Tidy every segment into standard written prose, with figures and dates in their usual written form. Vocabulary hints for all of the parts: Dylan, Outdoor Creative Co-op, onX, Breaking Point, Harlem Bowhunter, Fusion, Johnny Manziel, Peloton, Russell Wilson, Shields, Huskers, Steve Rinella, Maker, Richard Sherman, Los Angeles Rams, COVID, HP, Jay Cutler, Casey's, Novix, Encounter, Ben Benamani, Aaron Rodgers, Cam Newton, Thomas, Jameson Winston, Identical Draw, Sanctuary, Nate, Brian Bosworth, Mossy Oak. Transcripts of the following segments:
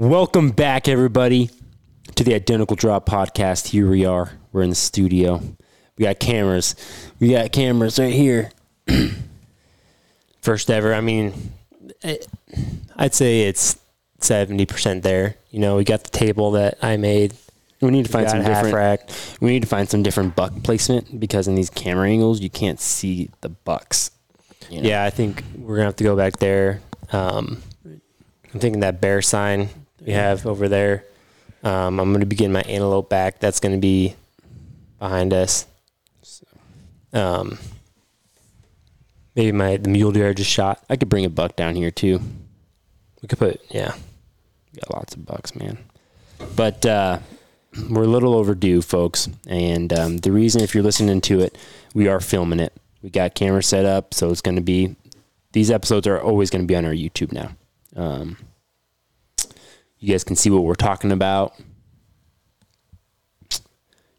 Welcome back, everybody, to the Identical Draw podcast. Here we are. We're in the studio. We got cameras. We got cameras right here. First ever. I mean, I'd say it's 70% there. You know, we got the table that I made. We need to find some different rack. We need to find some different buck placement because in these camera angles, you can't see the bucks. You know? Yeah, I think we're gonna have to go back there. I'm thinking that bear sign we have over there. I'm gonna be getting my antelope back. That's gonna be behind us. Maybe the mule deer I just shot. I could bring a buck down here too. We could put we got lots of bucks, man. But we're a little overdue, folks. And the reason, if you're listening to it, we are filming it. We got cameras set up, so it's going to be, these episodes are always going to be on our YouTube now. You guys can see what we're talking about.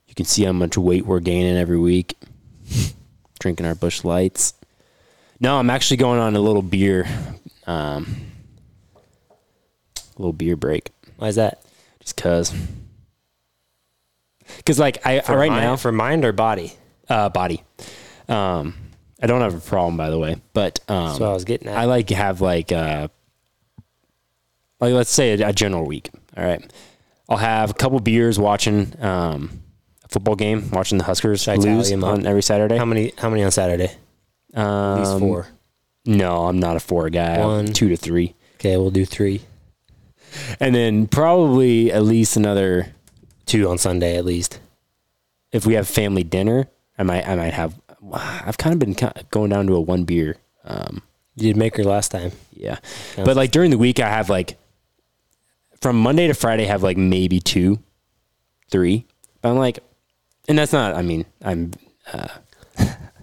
You can see how much weight we're gaining every week. Drinking our Bush Lights. No, I'm actually going on a little beer. Little beer break. Why is that? Just cause. Cause like for mind or body? Body. I don't have a problem, by the way, but so I was getting at. I like to have like let's say a general week. All right, I'll have a couple beers watching a football game, watching the Huskers lose on every Saturday. How many on Saturday? At least four. No, I'm not a four guy. 2 to 3. Okay, we'll do 3. And then probably at least another 2 on Sunday, at least. If we have family dinner, I might have. I've kind of been going down to a one beer. You did Maker last time. Yeah. But like during the week, I have like from Monday to Friday, I have like maybe 2, 3. But I'm like, and that's not, I mean, I'm.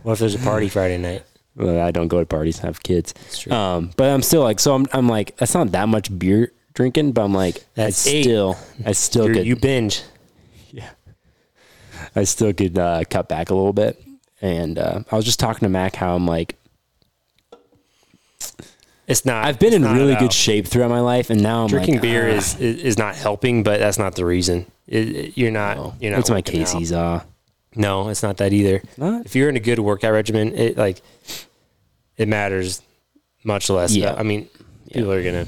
What if there's a party Friday night? Well, I don't go to parties. I have kids. That's true. But I'm still like, so I'm like, that's not that much beer drinking, but I'm like, that's I still could. You binge. Yeah. I still could cut back a little bit. And I was just talking to Mac how I'm like, it's not. I've been in really good shape throughout my life, and now I'm drinking like, beer is not helping, but that's not the reason. You're not. What's my Casey's? No, it's not that either. Not? If you're in a good workout regimen, it matters much less. Yeah. I mean, people are gonna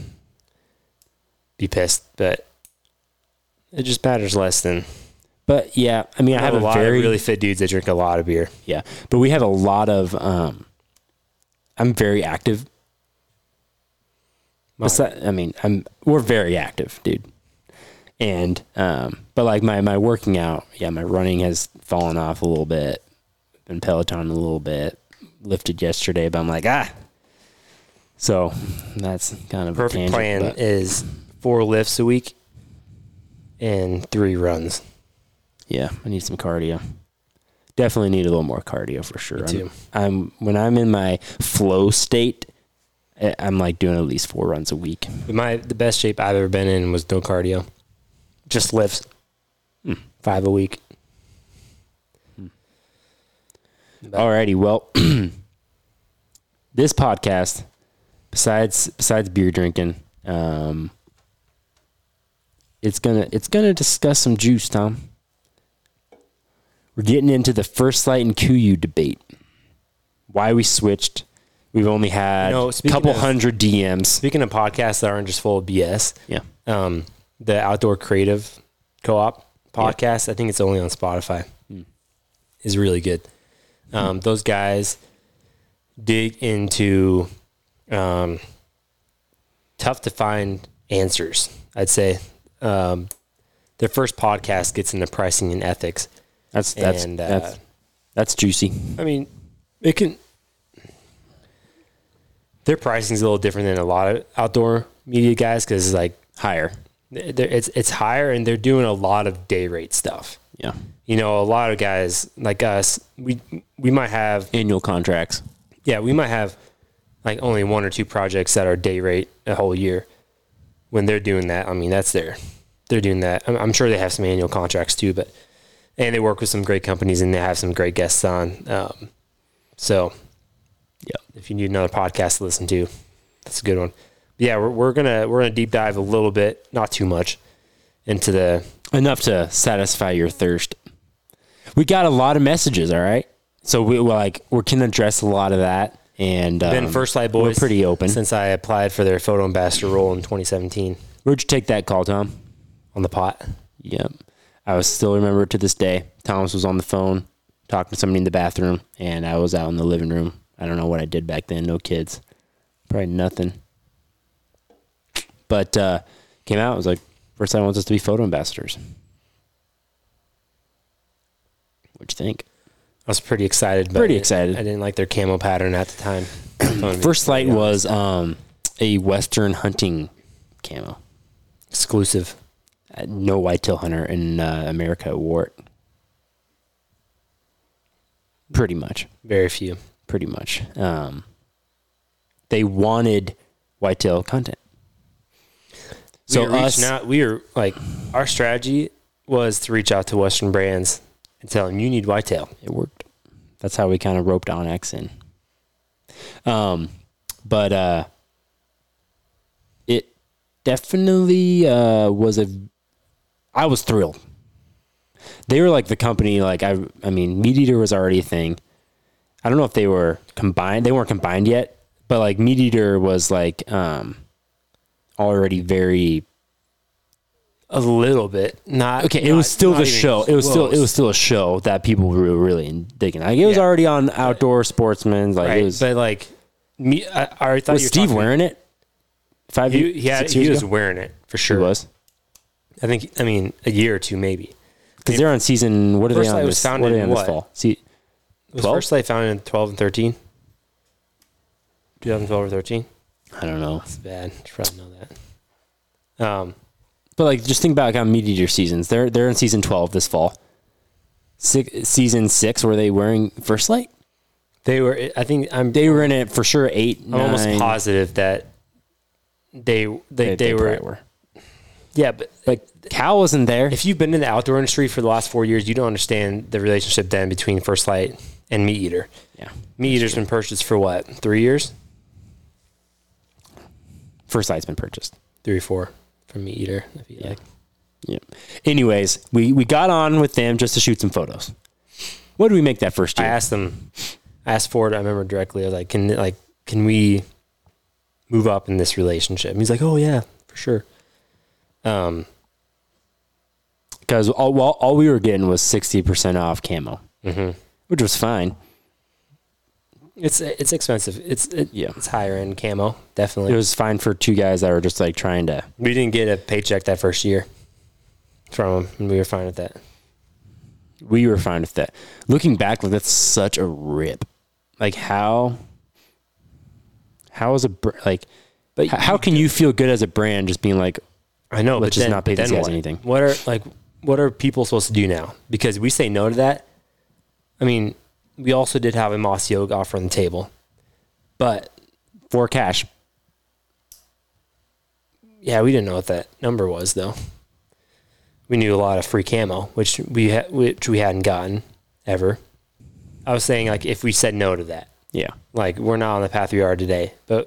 be pissed, but it just matters less than. But yeah, I mean, I have a lot of really fit dudes that drink a lot of beer. Yeah, but we have a lot of. I'm very active. We're very active, dude. And but like my working out, my running has fallen off a little bit. Been Peloton a little bit. Lifted yesterday, but I'm like So that's kind of perfect a tangent, plan but. Is 4 lifts a week and 3 runs. Yeah, I need some cardio. Definitely need a little more cardio for sure. Me too. When I'm in my flow state, I'm like doing at least 4 runs a week. The best shape I've ever been in was no cardio. Just lifts. 5 a week. Alrighty, well, this podcast, besides beer drinking, it's gonna discuss some juice, Tom. We're getting into the First Light and KUIU debate. Why we switched. We've only had a couple hundred DMs. Speaking of podcasts that aren't just full of BS, the Outdoor Creative Co-op podcast, I think it's only on Spotify, is really good. Those guys dig into tough-to-find answers, I'd say. Their first podcast gets into pricing and ethics. That's juicy. I mean, it can. Their pricing is a little different than a lot of outdoor media guys because it's like higher. It's higher, and they're doing a lot of day rate stuff. Yeah, you know, a lot of guys like us, we might have annual contracts. Yeah, we might have like only 1 or 2 projects that are day rate a whole year. When they're doing that, I mean, they're doing that. I'm sure they have some annual contracts too, but. And they work with some great companies, and they have some great guests on. If you need another podcast to listen to, that's a good one. yeah, we're gonna deep dive a little bit, not too much, into the enough to satisfy your thirst. We got a lot of messages, all right. So we can address a lot of that. And then First Light Boys, we're pretty open. Since I applied for their photo ambassador role in 2017, where'd you take that call, Tom? On the pot. Yep. I still remember to this day. Thomas was on the phone talking to somebody in the bathroom, and I was out in the living room. I don't know what I did back then. No kids. Probably nothing. But came out. I was like, First Light wants us to be photo ambassadors. What'd you think? I was pretty excited. Pretty excited. I didn't like their camo pattern at the time. First Light was a Western hunting camo. Exclusive. No whitetail hunter in America wore it. Pretty much. Very few. Pretty much. They wanted whitetail content. So our strategy was to reach out to Western brands and tell them, you need whitetail. It worked. That's how we kind of roped onX in. But it definitely was a... I was thrilled. They were like the company, like, I mean, Meat Eater was already a thing. I don't know if they were combined. They weren't combined yet, but like Meat Eater was like already very... A little bit, not okay. It was still the show. It was still a show that people were really digging. Like it was already on Outdoor Sportsman. Like right. It was, but like me, I thought was Steve wearing it. 5 years, yeah, he was wearing it for sure. He was. I think. I mean, a year or two maybe. Because they're on season. What are they on this? What are they on this fall? See, was First Light founded in 2012 and 2013? 2012 or 2013? I don't know. It's bad. You probably know that. But like, just think about how Meat Eater seasons. They're in season 12 this fall. Season 6, were they wearing First Light? They were. I think they were in it for sure. 8, 9. I'm almost positive that they were. Yeah, but like Cal wasn't there. If you've been in the outdoor industry for the last 4 years, you don't understand the relationship then between First Light and Meat Eater. Yeah, Meat Eater's been purchased for what? 3 years. First Light's been purchased 3 or 4. From Meat Eater, if you like. Yeah. Anyways, we got on with them just to shoot some photos. What did we make that first year? I asked Ford, I remember directly, I was like, can we move up in this relationship? And he's like, oh yeah, for sure. Because all we were getting was 60% off camo, which was fine. It's expensive. It's higher end camo, definitely. It was fine for two guys that were just like trying to... We didn't get a paycheck that first year from them, and we were fine with that. We were fine with that. Looking back, like, that's such a rip. Like how is a... Like, but how can you feel good as a brand just being like, I know, let's just not pay these guys anything? What are people supposed to do now? Because we say no to that. I mean... We also did have a Mossy Oak offer on the table, but for cash. Yeah, we didn't know what that number was though. We knew a lot of free camo, which we hadn't gotten ever. I was saying like if we said no to that, yeah, like we're not on the path we are today. But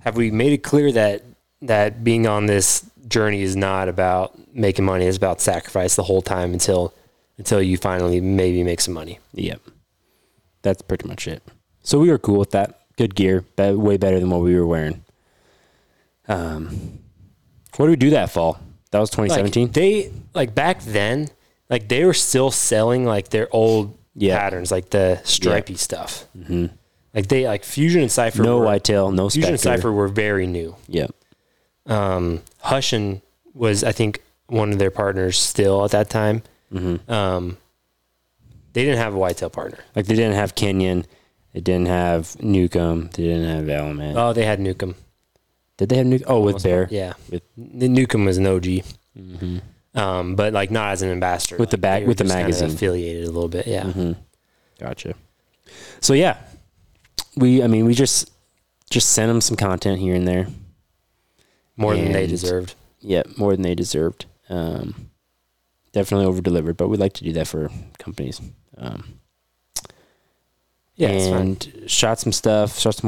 have we made it clear that being on this journey is not about making money; it's about sacrifice the whole time until you finally maybe make some money. Yep. That's pretty much it. So we were cool with that. Good gear. Way better than what we were wearing. What did we do that fall? That was 2017? Like they, like back then, like they were still selling like their old patterns, like the stripey stuff. Mm-hmm. Like they, like Fusion and Cypher. No whitetail, no Spectre. Fusion and Cypher were very new. Yep. Hushin was, I think, one of their partners still at that time. Mm-hmm. They didn't have a whitetail partner. Like they didn't have Kenyon, they didn't have Newcomb, they didn't have Element. Oh, they had Newcomb. Did they have Newcomb? Oh, with Bear, yeah. The Newcomb was an OG, but like not as an ambassador. With like the back, with the magazine kind of affiliated a little bit, yeah. Mm-hmm. Gotcha. So yeah, we just sent them some content here and there, more than they deserved. Yeah, more than they deserved. Definitely over-delivered, but we like to do that for companies. Shot some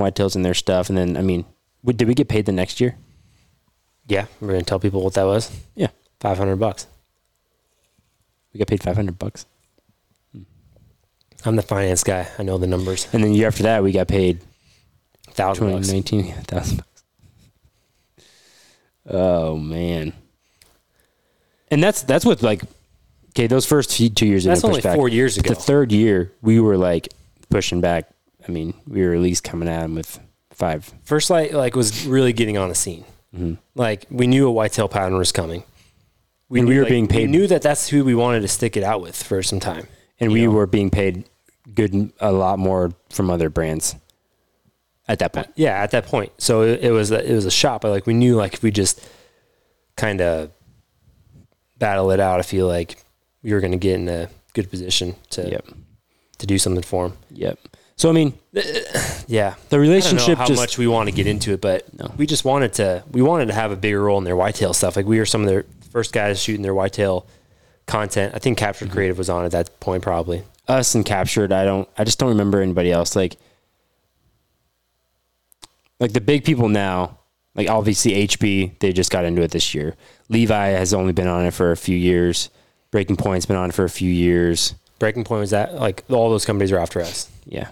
whitetails in their stuff, and then, I mean, Did we get paid the next year? Yeah. We're going to tell people what that was? Yeah. $500. We got paid $500. I'm the finance guy. I know the numbers. And then the year after that, we got paid $1,000. 2019, $1,000. Oh, man. And that's what, like, okay, those first 2 years. That's only 4 years ago. The third year, we were, like, pushing back. I mean, we were at least coming at them with five. First Light, like, was really getting on the scene. Mm-hmm. Like, we knew a whitetail pattern was coming. We were being paid. We knew that that's who we wanted to stick it out with for some time. And we were being paid a lot more from other brands at that point. Yeah, at that point. So it was a shot, but like we knew like if we just kind of battle it out, I feel like we were going to get in a good position to do something for them. Yep. So I mean, yeah, the relationship. I don't know how much we want to get into it, but we just wanted to have a bigger role in their whitetail stuff. Like we were some of their first guys shooting their whitetail content. I think Captured Creative was on at that point, probably us and Captured. I just don't remember anybody else. Like the big people now, like obviously HP, they just got into it this year. Levi has only been on it for a few years. Breaking Point's been on it for a few years. Breaking Point was that like all those companies are after us. Yeah.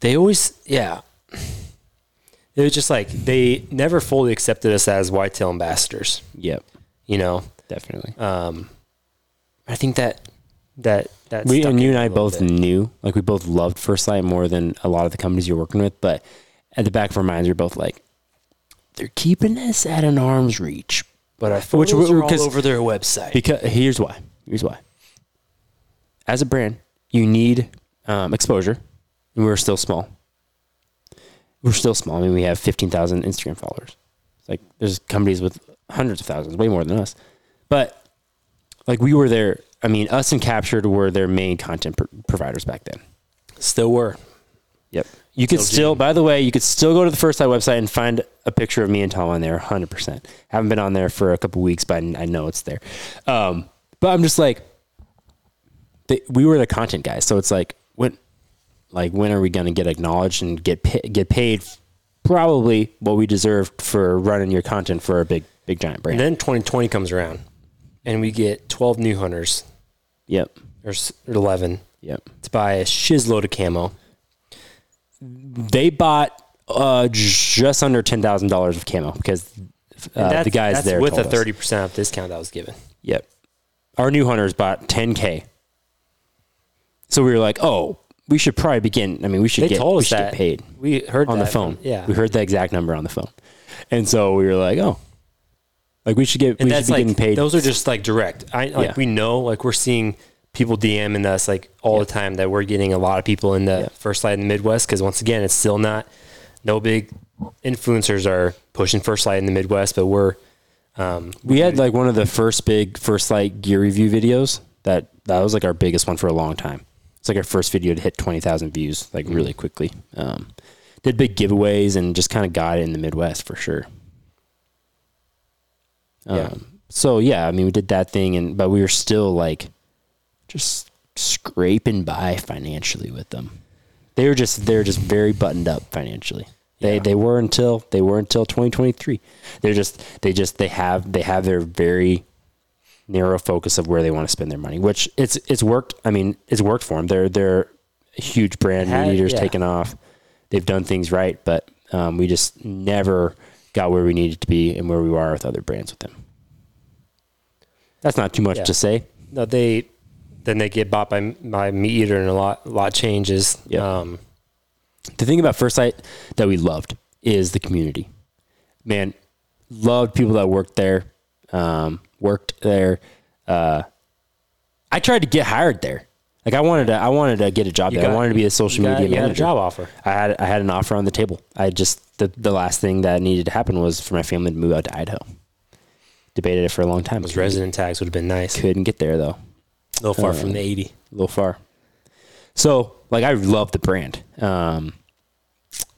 They always, yeah. It was just like, they never fully accepted us as whitetail ambassadors. Yep. You know, definitely. I think that we and you and I both knew, like we both loved First Light more than a lot of the companies you're working with, but at the back of our minds, we're both like, they're keeping us at an arm's reach, but I thought we're all over their website. Because here's why. As a brand, you need exposure, and we're still small. I mean, we have 15,000 Instagram followers. It's like there's companies with hundreds of thousands, way more than us. But like we were there. I mean, us and Captured were their main content providers back then. Still were. Yep. You could still, by the way, go to the First Light website and find a picture of me and Tom on there. 100%. Haven't been on there for a couple weeks, but I know it's there. But I'm just like, we were the content guys. So it's like, when are we going to get acknowledged and get paid probably what we deserved for running your content for a big giant brand? And then 2020 comes around and we get 12 new hunters. Yep. Or 11. Yep. To buy a shizload of camo. They bought just under $10,000 of camo because the guys there with a 30% off discount that was given. Yep. Our new hunters bought 10K. So we were like, oh, we should probably begin. I mean, we should get paid. We heard on the phone. Yeah. We heard the exact number on the phone. And so we were like, oh, like we should get, and we that's should be like, getting paid. Those are just like direct. We know, like we're seeing people DMing us like all the time that we're getting a lot of people in the First Light in the Midwest. Cause once again, it's still no big influencers are pushing First Light in the Midwest, but we had like one of the first big First Light gear review videos that was like our biggest one for a long time. It's like our first video to hit 20,000 views, like really quickly. Did big giveaways and just kind of got it in the Midwest for sure. So yeah, I mean, we did that thing, but we were still like just scraping by financially with them. They're just very buttoned up financially. They were until 2023. They have their very narrow focus of where they want to spend their money, which it's worked. I mean, it's worked for them. They're a huge brand. Meat Eater's taken off. They've done things right, but we just never got where we needed to be and where we are with other brands with them. That's not too much to say. No, they get bought by Meat Eater and a lot changes. Yep. The thing about First Light that we loved is the community. Man, loved people that worked there. I tried to get hired there. Like I wanted to get a job there. I wanted to be a social media manager. You had a job offer. I had an offer on the table. I just the last thing that needed to happen was for my family to move out to Idaho. Debated it for a long time. Those resident tags would have been nice. Couldn't get there though. A little far from the 80. A little far. So like I love the brand. Man,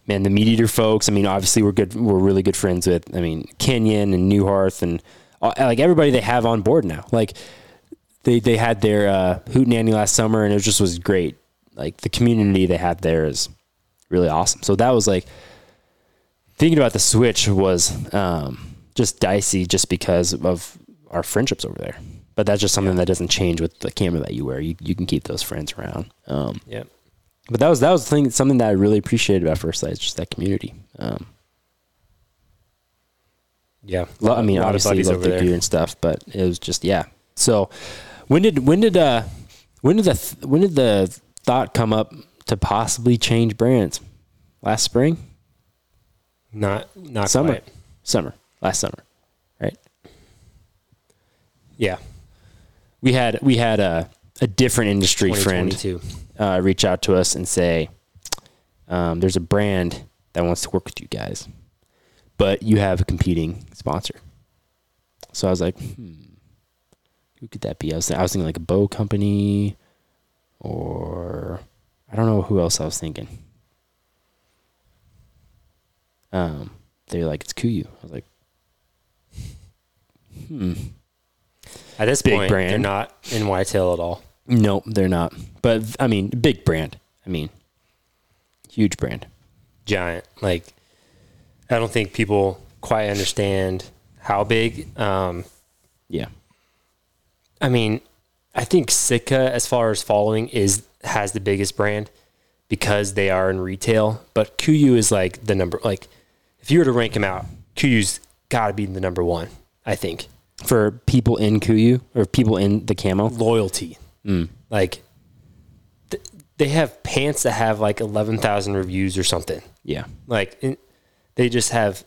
the Meat Eater folks. I mean, obviously we're good. We're really good friends with. I mean, Kenyon and Newhearth and. Like everybody they have on board now, like they had their hootenanny last summer and it just was great. Like the community they had there is really awesome. So that was like, thinking about the switch was just dicey just because of our friendships over there. But that's just something that doesn't change with the camera that you wear. You can keep those friends around. But that was the thing, something that I really appreciated about First Light, just that community. I mean, obviously love the beer and stuff, but it was just So when did the thought come up to possibly change brands? Last spring? Not summer. Quite. Summer. Last summer. Right? Yeah. We had a different industry friend reach out to us and say, there's a brand that wants to work with you guys, but you have a competing sponsor. So I was like, who could that be? I was thinking like a bow company, or I don't know who else I was thinking. They're like, it's KUIU. I was like, At this big point, brand. They're not in Whitetail at all. Nope, they're not. But I mean, big brand. I mean, huge brand. Giant. Like, I don't think people quite understand how big. I mean, I think Sitka, as far as following, has the biggest brand because they are in retail. But KUIU is like the number. Like, if you were to rank them out, KUIU's got to be the number one, I think. For people in KUIU or people in the camo? Loyalty. Like, they have pants that have like 11,000 reviews or something. Yeah. Like, they just have...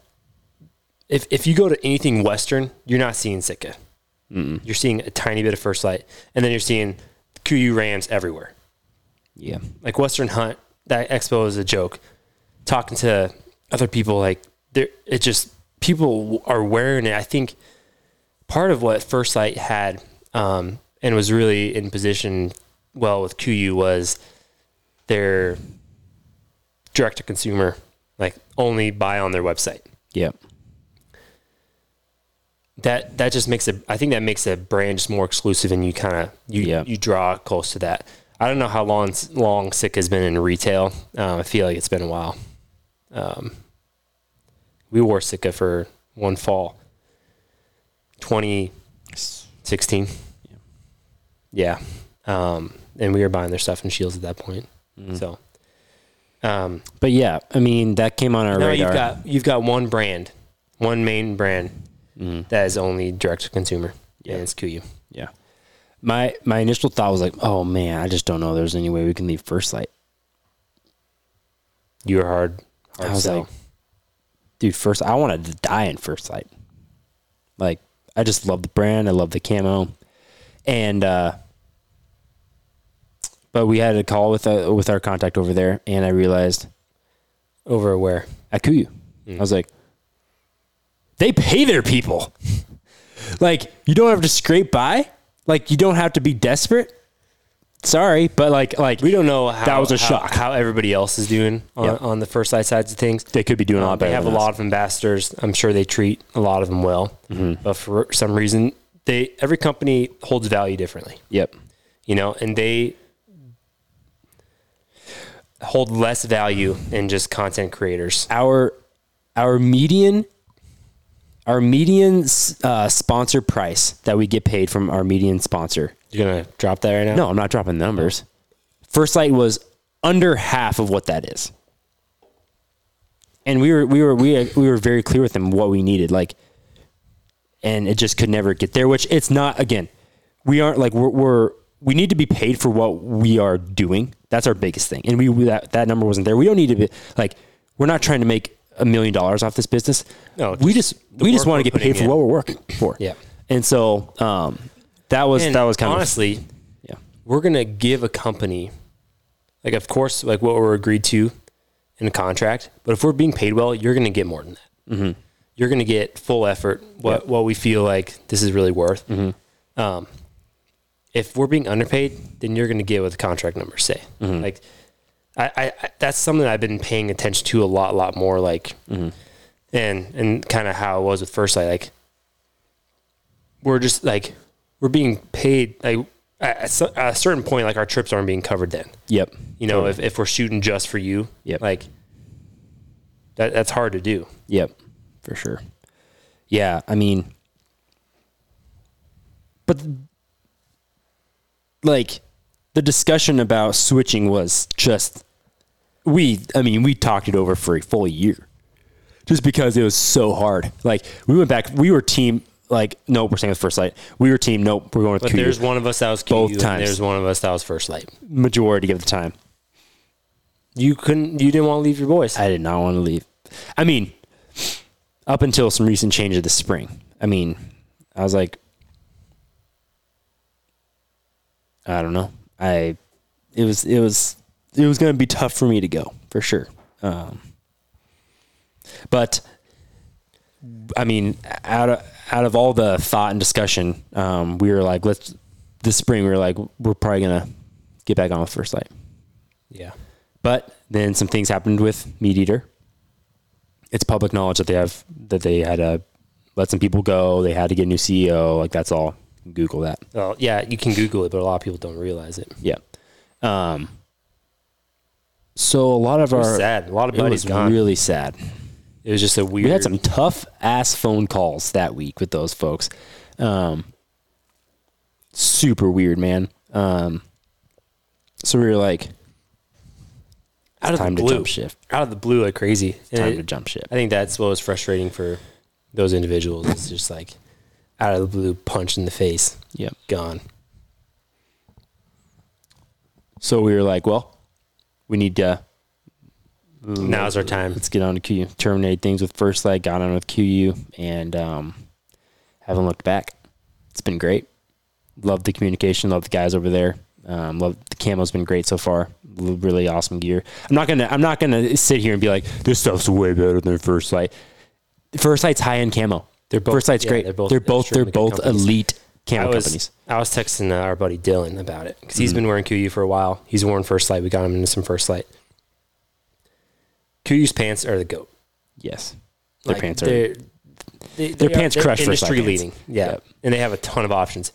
If you go to anything Western, you're not seeing Sitka. You're seeing a tiny bit of First Light. And then you're seeing KUIU Rams everywhere. Yeah. Like, Western Hunt, that expo is a joke. Talking to other people, like, it just... People are wearing it, I think... Part of what First Light had and was really in position well with KUIU was their direct-to-consumer, like, only buy on their website. Yeah. That just makes I think that makes a brand just more exclusive, and you kind of you draw close to that. I don't know how long Sitka's been in retail. I feel like it's been a while. We wore Sitka for one fall. 2016. And we were buying their stuff in Shields at that point. So but yeah, I mean, that came on our radar. You've got one main brand that is only direct to consumer. And it's KUIU. My initial thought was like, oh man, I just don't know there's any way we can leave First Light. You were hard I was sell. Like, dude, I wanted to die in First Light. Like, I just love the brand. I love the camo. And, but we had a call with our contact over there, and I realized. Over where? At KUIU. I was like, they pay their people. Like, you don't have to scrape by. Like, you don't have to be desperate. Sorry, but like we don't know how that was a shock. How everybody else is doing on the First Light sides of things. They could be doing a lot better. They have a lot of ambassadors. I'm sure they treat a lot of them well, but for some reason, every company holds value differently. Yep, you know, and they hold less value than just content creators. Our median sponsor price that we get paid from our median sponsor. You're going to drop that right now? No, I'm not dropping the numbers. First Light was under half of what that is. And we were very clear with them what we needed, like, and it just could never get there, which it's not, again, we aren't like we need to be paid for what we are doing. That's our biggest thing. And that number wasn't there. We don't need to be like, we're not trying to make $1 million off this business. No, we just want to get paid for what we're working for. Yeah. And so, that was kind of honestly, yeah. We're going to give a company, like, of course, like what we're agreed to in a contract, but if we're being paid well, you're going to get more than that. You're going to get full effort. What we feel like this is really worth. If we're being underpaid, then you're going to get what the contract numbers say. Like, I that's something I've been paying attention to a lot more, like, and kind of how it was with First Light. Like, we're just like, we're being paid, like, at a certain point, like, our trips aren't being covered then. Yep. You know, if we're shooting just for you, like, that's hard to do. Yep, for sure. Yeah, I mean, but like the discussion about switching was just, we talked it over for a full year just because it was so hard. Like we went back, we were team, like, nope, we're staying with First Light. We were team, nope, we're going with QU. But there's one of us that was QU. Both times. There's one of us that was First Light. Majority of the time. You didn't want to leave your boys. I did not want to leave. I mean, up until some recent changes this spring. I mean, I was like, I don't know. It was going to be tough for me to go for sure. But I mean, out of all the thought and discussion, we were like, this spring, we were like, we're probably going to get back on with First Light. Yeah. But then some things happened with Meat Eater. It's public knowledge that they had to let some people go. They had to get a new CEO. Like, that's all. Google that. Well, yeah, you can Google it, but a lot of people don't realize it. Yeah. So a lot of sad. A lot of buddies gone. Really sad. It was just a weird. We had some tough ass phone calls that week with those folks. Super weird, man. So we were like, out of the blue like crazy. Time to jump ship. I think that's what was frustrating for those individuals. It's just like out of the blue punch in the face. Yep. Gone. So we were like, well, we need to. Now's our time. Let's get on to QU. Terminate things with First Light, got on with QU, and haven't looked back. It's been great. Love the communication. Love the guys over there. Love the camo's been great so far. Really awesome gear. I'm not gonna sit here and be like, this stuff's way better than First Light. First Light's high end camo. First Light's great. They're both elite camo companies. I was texting our buddy Dylan about it because he's been wearing QU for a while. He's worn First Light. We got him into some First Light. QU's pants are the goat. Yes, their like pants are. Their pants crush First Light. Industry leading. Yeah, yep. And they have a ton of options.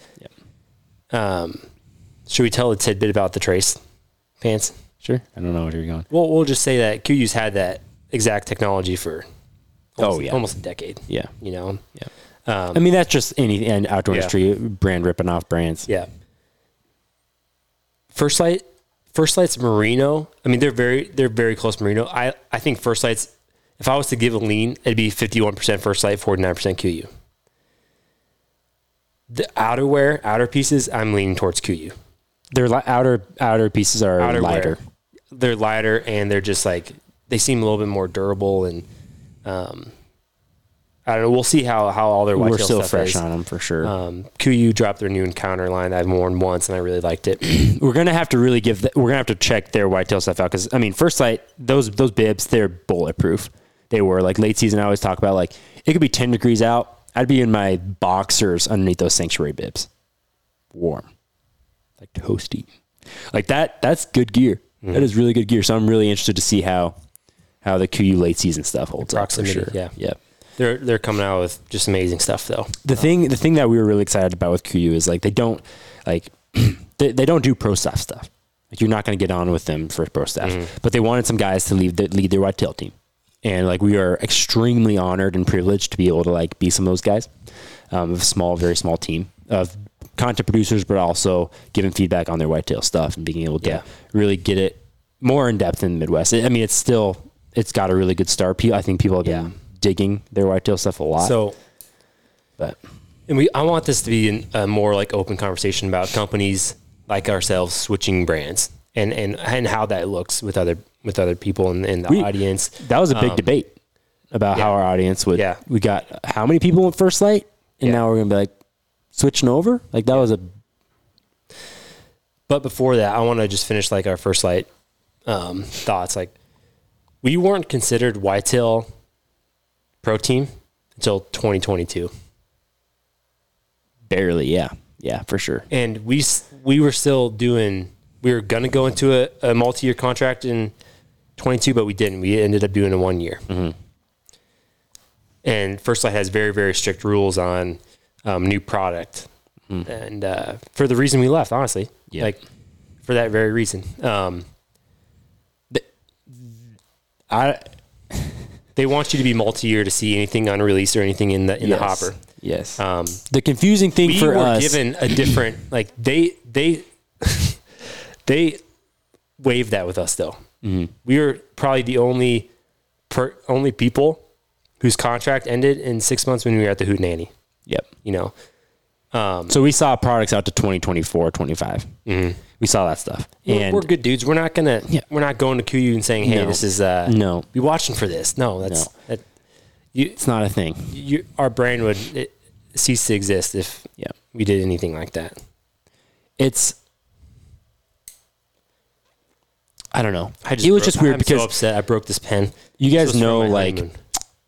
Yep. Should we tell a tidbit about the Trace pants? Sure. I don't know where you're going. Well, we'll just say that QU's had that exact technology for almost a decade. Yeah. You know? Yeah. I mean, that's just any outdoor industry brand ripping off brands. Yeah. First Light's merino. I mean, they're very close merino. I think First Light's, if I was to give a lean, it'd be 51% First Light, 49% QU. The outerwear, outer pieces, I'm leaning towards QU. Their outer pieces are lighter. They're lighter, and they're just like, they seem a little bit more durable, and I don't know. We'll see how all their whitetail stuff is. We're still fresh on them for sure. QU dropped their new Encounter line that I've worn once, and I really liked it. We're gonna have to really we're gonna have to check their whitetail stuff out because I mean, First Light, those bibs, they're bulletproof. They were like late season. I always talk about like it could be 10 degrees out. I'd be in my boxers underneath those sanctuary bibs, warm. Like toasty, like that. That's good gear. Mm-hmm. That is really good gear. So I'm really interested to see how the QU late season stuff holds up for sure. Yeah, yeah. They're coming out with just amazing stuff though. The thing that we were really excited about with QU is like they don't do pro staff stuff. Like you're not going to get on with them for pro staff. Mm-hmm. But they wanted some guys to lead their whitetail team, and like we are extremely honored and privileged to be able to like be some of those guys. A small, very small team of content producers, but also giving feedback on their whitetail stuff and being able to really get it more in depth in the Midwest. I mean, it's got a really good start. I think people have been digging their whitetail stuff a lot. So, I want this to be a more like open conversation about companies like ourselves switching brands and how that looks with other people in the audience. That was a big debate about how our audience would. Yeah. We got how many people in First Light, and now we're gonna be like, switching over? Like that was a... But before that, I want to just finish like our First Light thoughts. Like we weren't considered whitetail pro team until 2022. Barely. Yeah. Yeah, for sure. And we were still doing, we were going to go into a multi-year contract in 22, but we didn't. We ended up doing a 1 year. Mm-hmm. And First Light has very, very strict rules on new product, and for the reason we left, honestly, like for that very reason. They want you to be multi-year to see anything unreleased or anything in the hopper. Yes. The confusing thing for us, we were given a different, like they waived that with us though. Mm-hmm. We were probably the only people whose contract ended in 6 months when we were at the Hootenanny. Yep. You know? So we saw products out to 2024, 25. Mm-hmm. We saw that stuff. And we're good dudes. We're not gonna. Yeah. We're not going to KUIU and saying, "Hey, this is no. Be watching for this." No, that's that. It's not a thing. Our brand would cease to exist if we did anything like that. It's. I don't know. It was just weird. I'm because so upset. I broke this pen. You guys know, like.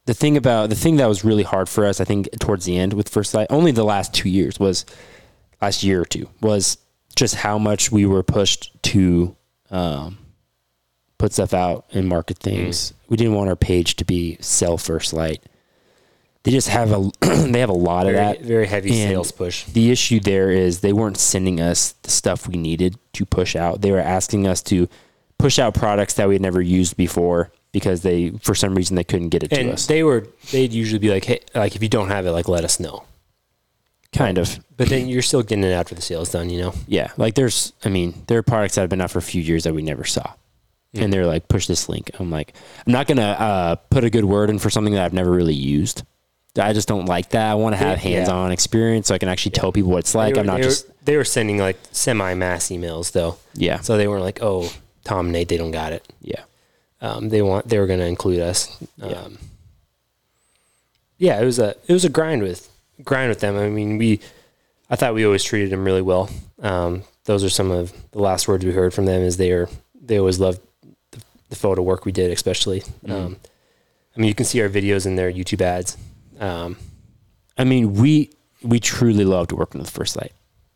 The thing that was really hard for us, I think, towards the end with First Light, only the last year or two, was just how much we were pushed to put stuff out and market things. Mm-hmm. We didn't want our page to be sell First Light. They just have a lot of that. Very heavy sales push. The issue there is they weren't sending us the stuff we needed to push out. They were asking us to push out products that we had never used before, because they, for some reason, they couldn't get it to us. And they'd usually be like, "Hey, like if you don't have it, like let us know." Kind of. But then you're still getting it after the sale's done, you know? Yeah. Like there are products that have been out for a few years that we never saw. Mm. And they're like, "Push this link." I'm like, I'm not going to put a good word in for something that I've never really used. I just don't like that. I want to have hands-on experience so I can actually tell people what it's like. They were sending like semi-mass emails though. Yeah. So they weren't like, "Oh, Tom and Nate, they don't got it." Yeah. They were going to include us. It was a grind with them. I mean, I thought we always treated them really well. Those are some of the last words we heard from them, is they always loved the photo work we did, especially. Mm-hmm. I mean, you can see our videos in their YouTube ads. I mean, we truly loved working with First Light.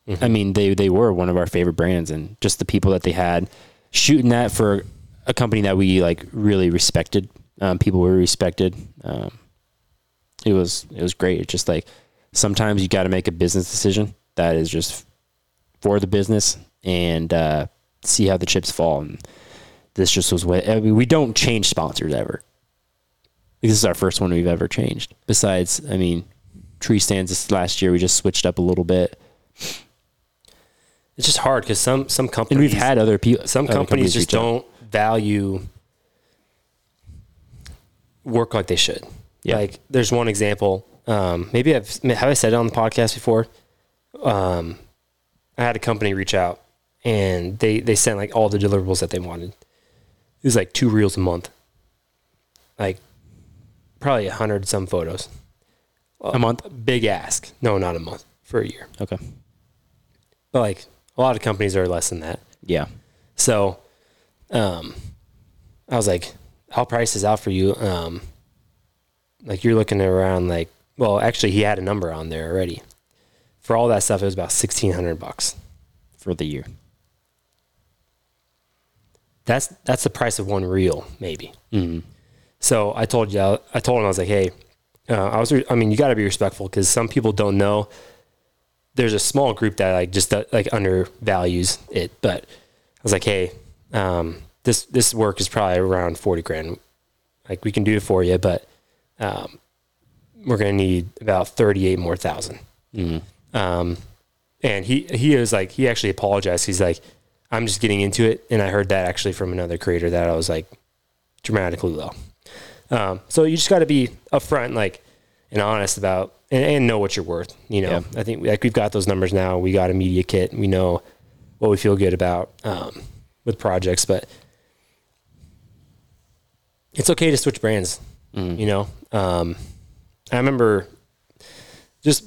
Mm-hmm. I mean, they were one of our favorite brands, and just the people that they had shooting that for a company that we like really respected. People were respected. It was great. It's just like, sometimes you got to make a business decision that is just for the business and see how the chips fall. And this just was way, I mean, we don't change sponsors ever. This is our first one we've ever changed. Besides, I mean, tree stands this last year, we just switched up a little bit. It's just hard because some companies, and we've had other people, some companies just don't value work like they should. Yeah. Like there's one example. Maybe have I said it on the podcast before? I had a company reach out and they sent like all the deliverables that they wanted. It was like 2 reels a month, like probably 100 some photos a month. Big ask. No, not a month, for a year. Okay. But like a lot of companies are less than that. Yeah. So, I was like, "I'll price this out for you. Like you're looking around like," well, actually he had a number on there already for all that stuff. It was about $1,600 for the year. That's the price of 1 reel, maybe. Mm-hmm. So I told him, I was like, "Hey, you gotta be respectful, 'cause some people don't know. There's a small group that like just like undervalues it." But I was like, "Hey, this work is probably around $40,000. Like we can do it for you, but we're gonna need about 38,000 more. Mm-hmm. And he was like, he actually apologized. He's like, "I'm just getting into it, and I heard that actually from another creator that I was like dramatically low." So you just got to be upfront, like, and honest about and know what you're worth. You know, I think like we've got those numbers now. We got a media kit. We know what we feel good about with projects, but it's okay to switch brands, you know? I remember just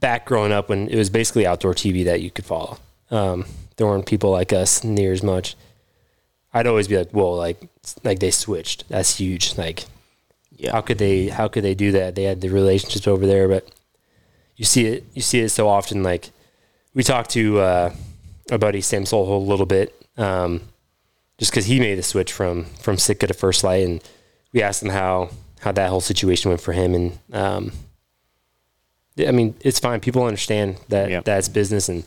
back growing up when it was basically outdoor TV that you could follow. There weren't people like us near as much. I'd always be like, "Whoa, like they switched. That's huge. Like, how could they do that? They had the relationships over there." But you see it so often. Like we talked to, our buddy Sam Solho a little bit. Just because he made the switch from Sitka to First Light, and we asked him how that whole situation went for him. And I mean, it's fine. People understand that that's business, and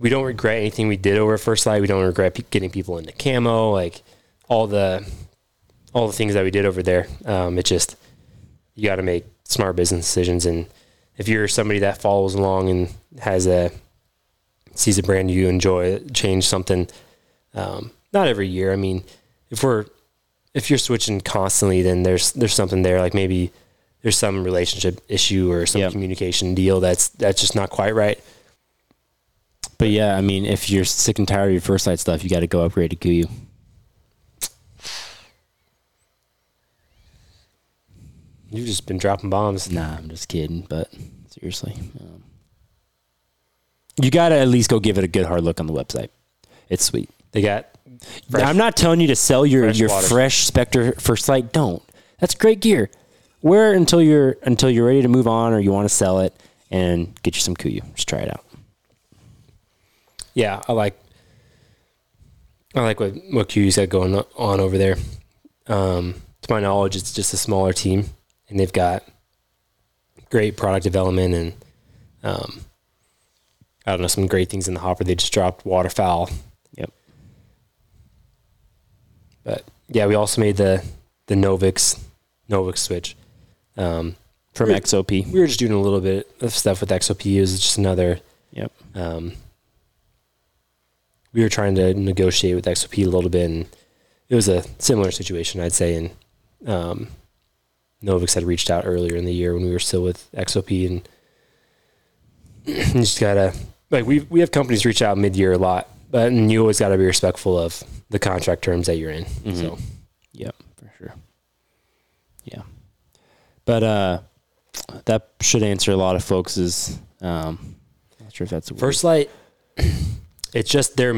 we don't regret anything we did over at First Light. We don't regret getting people into camo, like all the all the things that we did over there. It's just, you got to make smart business decisions. And if you're somebody that follows along and sees a brand you enjoy, change something. Not every year. I mean, if you're switching constantly, then there's something there. Like maybe there's some relationship issue or some communication deal that's just not quite right. But yeah, I mean, if you're sick and tired of your First Light stuff, you got to go upgrade to KUIU. You've just been dropping bombs. Nah, I'm just kidding, but seriously. You got to at least go give it a good hard look on the website. It's sweet. They got... Now, I'm not telling you to sell your fresh Spectre First Light. Don't. That's great gear. Wear it until you're ready to move on or you want to sell it and get you some KUIU. Just try it out. Yeah, I like what KUIU's got going on over there. To my knowledge, it's just a smaller team, and they've got great product development and I don't know, some great things in the hopper. They just dropped waterfowl. Yep. But yeah, we also made the Novix switch from XOP. We were just doing a little bit of stuff with XOP. It was just another. Yep. We were trying to negotiate with XOP a little bit, and it was a similar situation, I'd say. And Novix had reached out earlier in the year when we were still with XOP, and you just gotta we have companies reach out mid year a lot, but you always gotta be respectful of the contract terms that you're in. Mm-hmm. So, yeah, for sure. Yeah, but that should answer a lot of folks's. Not sure if that's the First Light. It's just they're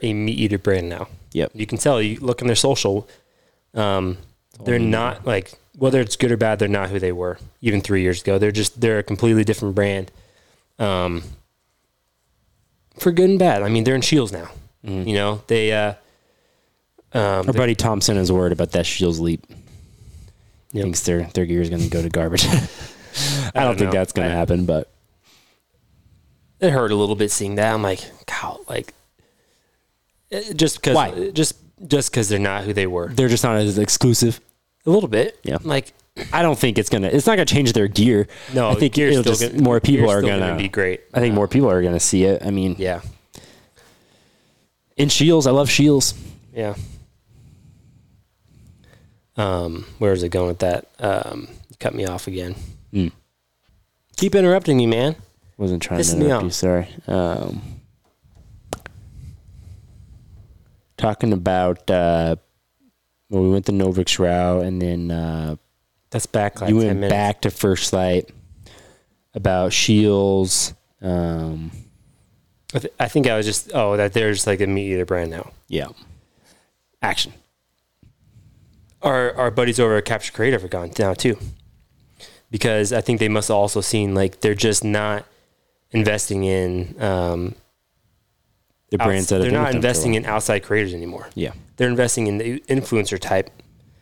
a Meat Eater brand now. Yep. You can tell. You look in their social. They're not like, whether it's good or bad, they're not who they were even 3 years ago. They're a completely different brand. For good and bad. I mean, they're in Shields now. Mm-hmm. You know, they our buddy Thompson is worried about that Shields leap. Yep. Thinks their gear is going to go to garbage. I don't think that's going to happen, but it hurt a little bit seeing that. I'm like, God, like, just because, why? Just because they're not who they were. They're just not as exclusive. A little bit, yeah. Like, I don't think it's not gonna change their gear. No, I think more people are gonna be great. I think more people are gonna see it. I mean, yeah. In Shields, I love Shields. Yeah. Where is it going with that? You cut me off again. Mm. Keep interrupting me, man. Wasn't trying to interrupt you, sorry. Talking about well, we went the Novix route, and then that's Backlight. You went back to First Light about Shields. I think I was just that there's like a Meat Eater brand now. Yeah, action. Our buddies over at Captured Creative are gone now too, because I think they must have also seen like they're just not investing in the brands that they're not investing in outside creators anymore. Yeah, they're investing in the influencer type.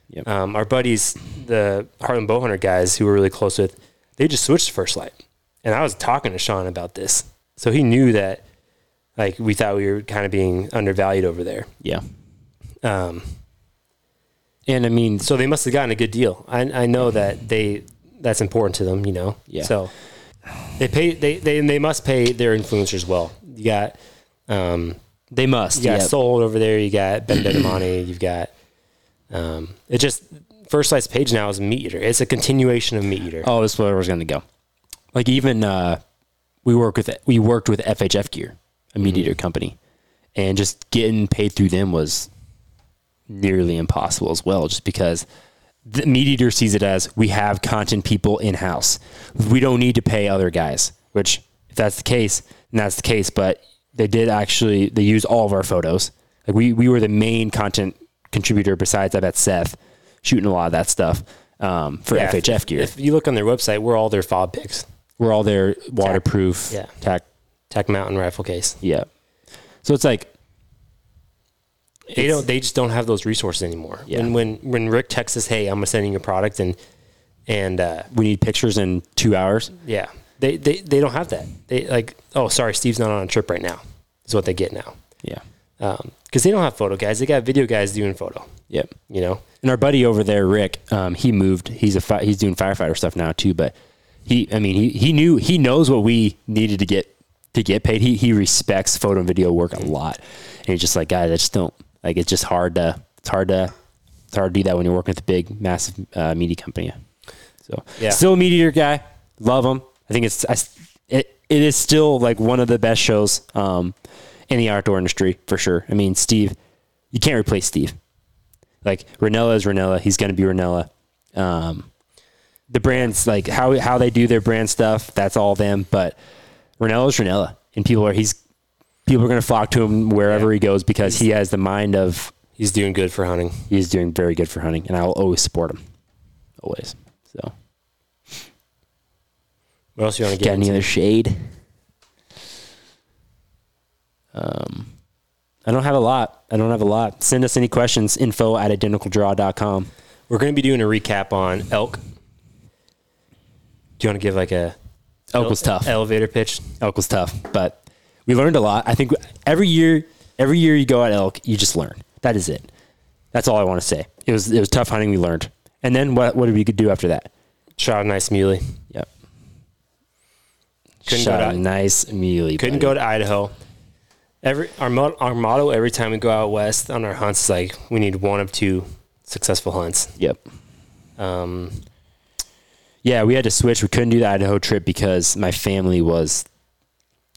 Yep. Our buddies, the Harlem Bowhunter guys, who we're really close with, they just switched to First Light, and I was talking to Sean about this, so he knew that. Like, we thought we were kind of being undervalued over there. Yeah. And I mean, so they must have gotten a good deal. I know that that's important to them, you know. Yeah. So. They must pay their influencers well. You got they must. You got Soul over there, you got Ben Benamani, you've got it just First Light's page now is Meat Eater. It's a continuation of Meat Eater. Oh, that's where it was gonna go. Like, even we worked with FHF Gear, a Meat Eater company, and just getting paid through them was nearly impossible as well, just because the Meat Eater sees it as, we have content people in-house. We don't need to pay other guys, which if that's the case, then that's the case. But they used all of our photos. Like, we were the main content contributor besides, I bet, Seth, shooting a lot of that stuff for FHF Gear. If you look on their website, we're all their FOB picks. We're all their waterproof TAC Mountain rifle case. Yeah. So it's like... They just don't have those resources anymore. Yeah. And when Rick texts us, "Hey, I'm sending you a product," and we need pictures in 2 hours. Yeah, they don't have that. They like, "Oh, sorry, Steve's not on a trip right now." Is what they get now. Yeah. because they don't have photo guys. They got video guys doing photo. Yep. You know, and our buddy over there, Rick, he moved. He's doing firefighter stuff now too, but he knows what we needed to get paid. He respects photo and video work a lot. And he's just like, guys, I just don't like, it's just hard to do that when you're working with a big, massive media company. So yeah. Still a Meat Eater guy. Love him. I think it is still like one of the best shows in the outdoor industry for sure. I mean, Steve, you can't replace Steve. Like Rinella is Rinella. He's going to be Rinella. The brands, like how they do their brand stuff, that's all them. But Rinella is Rinella, and people are going to flock to him wherever he goes because he has the mind of. He's doing good for hunting. He's doing very good for hunting, and I will always support him, always. So, what else you want to get? Got any other shade? I don't have a lot. Send us any questions. info@identicaldraw.com. We're going to be doing a recap on elk. Do you want to give like a elk was tough elevator pitch? Elk was tough, but we learned a lot. I think every year you go at elk, you just learn. That is it. That's all I want to say. It was tough hunting. We learned, and then what did we do after that? Shot a nice muley. Yep. Couldn't go to Idaho. Our motto every time we go out west on our hunts is like we need one of two successful hunts. Yep. Yeah, we had to switch. We couldn't do the Idaho trip because my family was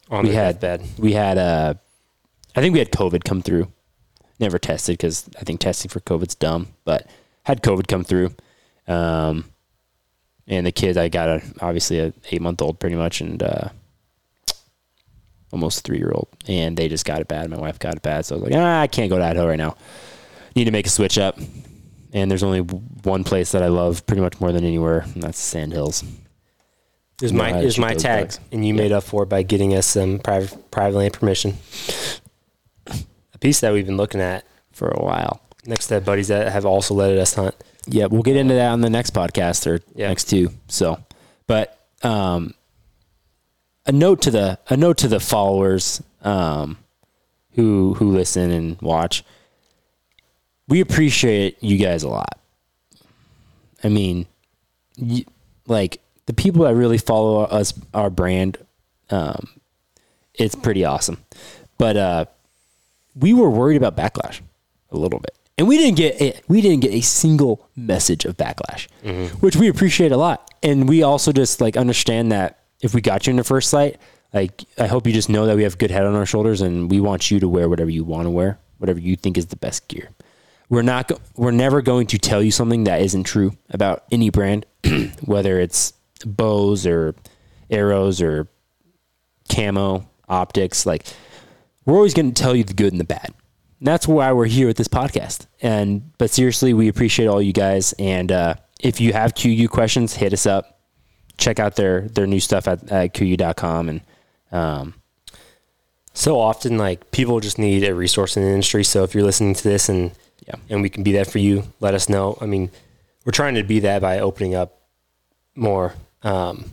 on their deathbed. I think we had COVID come through. Never tested because I think testing for COVID's dumb, but had COVID come through. And the kid, I got obviously an 8-month-old pretty much and almost 3-year-old. And they just got it bad. My wife got it bad. So I was like, I can't go to Idaho right now. Need to make a switch up. And there's only one place that I love pretty much more than anywhere, and that's Sand Hills. It was my tag, bugs. And you made up for it by getting us some private land permission. Piece that we've been looking at for a while. Next to buddies that have also let us hunt. Yeah, we'll get into that on the next podcast or next two. So, but a note to the followers who listen and watch. We appreciate you guys a lot. I mean, like the people that really follow us, our brand, it's pretty awesome. But we were worried about backlash a little bit, and we didn't get a single message of backlash, which we appreciate a lot. And we also just like understand that if we got you into First Light, like I hope you just know that we have good head on our shoulders, and we want you to wear whatever you want to wear, whatever you think is the best gear. We're never going to tell you something that isn't true about any brand, whether it's bows or arrows or camo optics, like. We're always going to tell you the good and the bad. And that's why we're here with this podcast. But seriously, we appreciate all you guys. And if you have QU questions, hit us up. Check out their new stuff at QU.com. And so often, like people just need a resource in the industry. So if you're listening to this and we can be that for you, let us know. I mean, we're trying to be that by opening up more in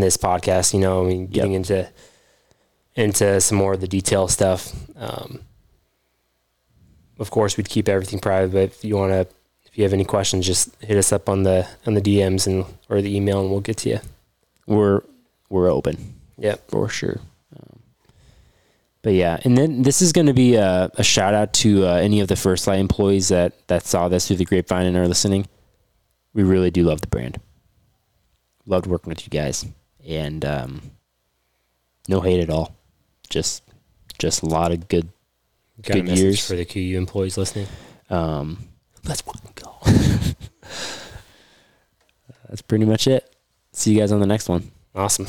this podcast. You know, I mean, getting into some more of the detail stuff. Of course, we'd keep everything private, but if you have any questions, just hit us up on the DMs or the email, and we'll get to you. We're open, for sure. But yeah, and then this is going to be a shout out to any of the First Light employees that saw this through the grapevine and are listening. We really do love the brand. Loved working with you guys, and no hate at all. Just a lot of good years for the QU employees listening. Let's fucking go. That's pretty much it. See you guys on the next one. Awesome.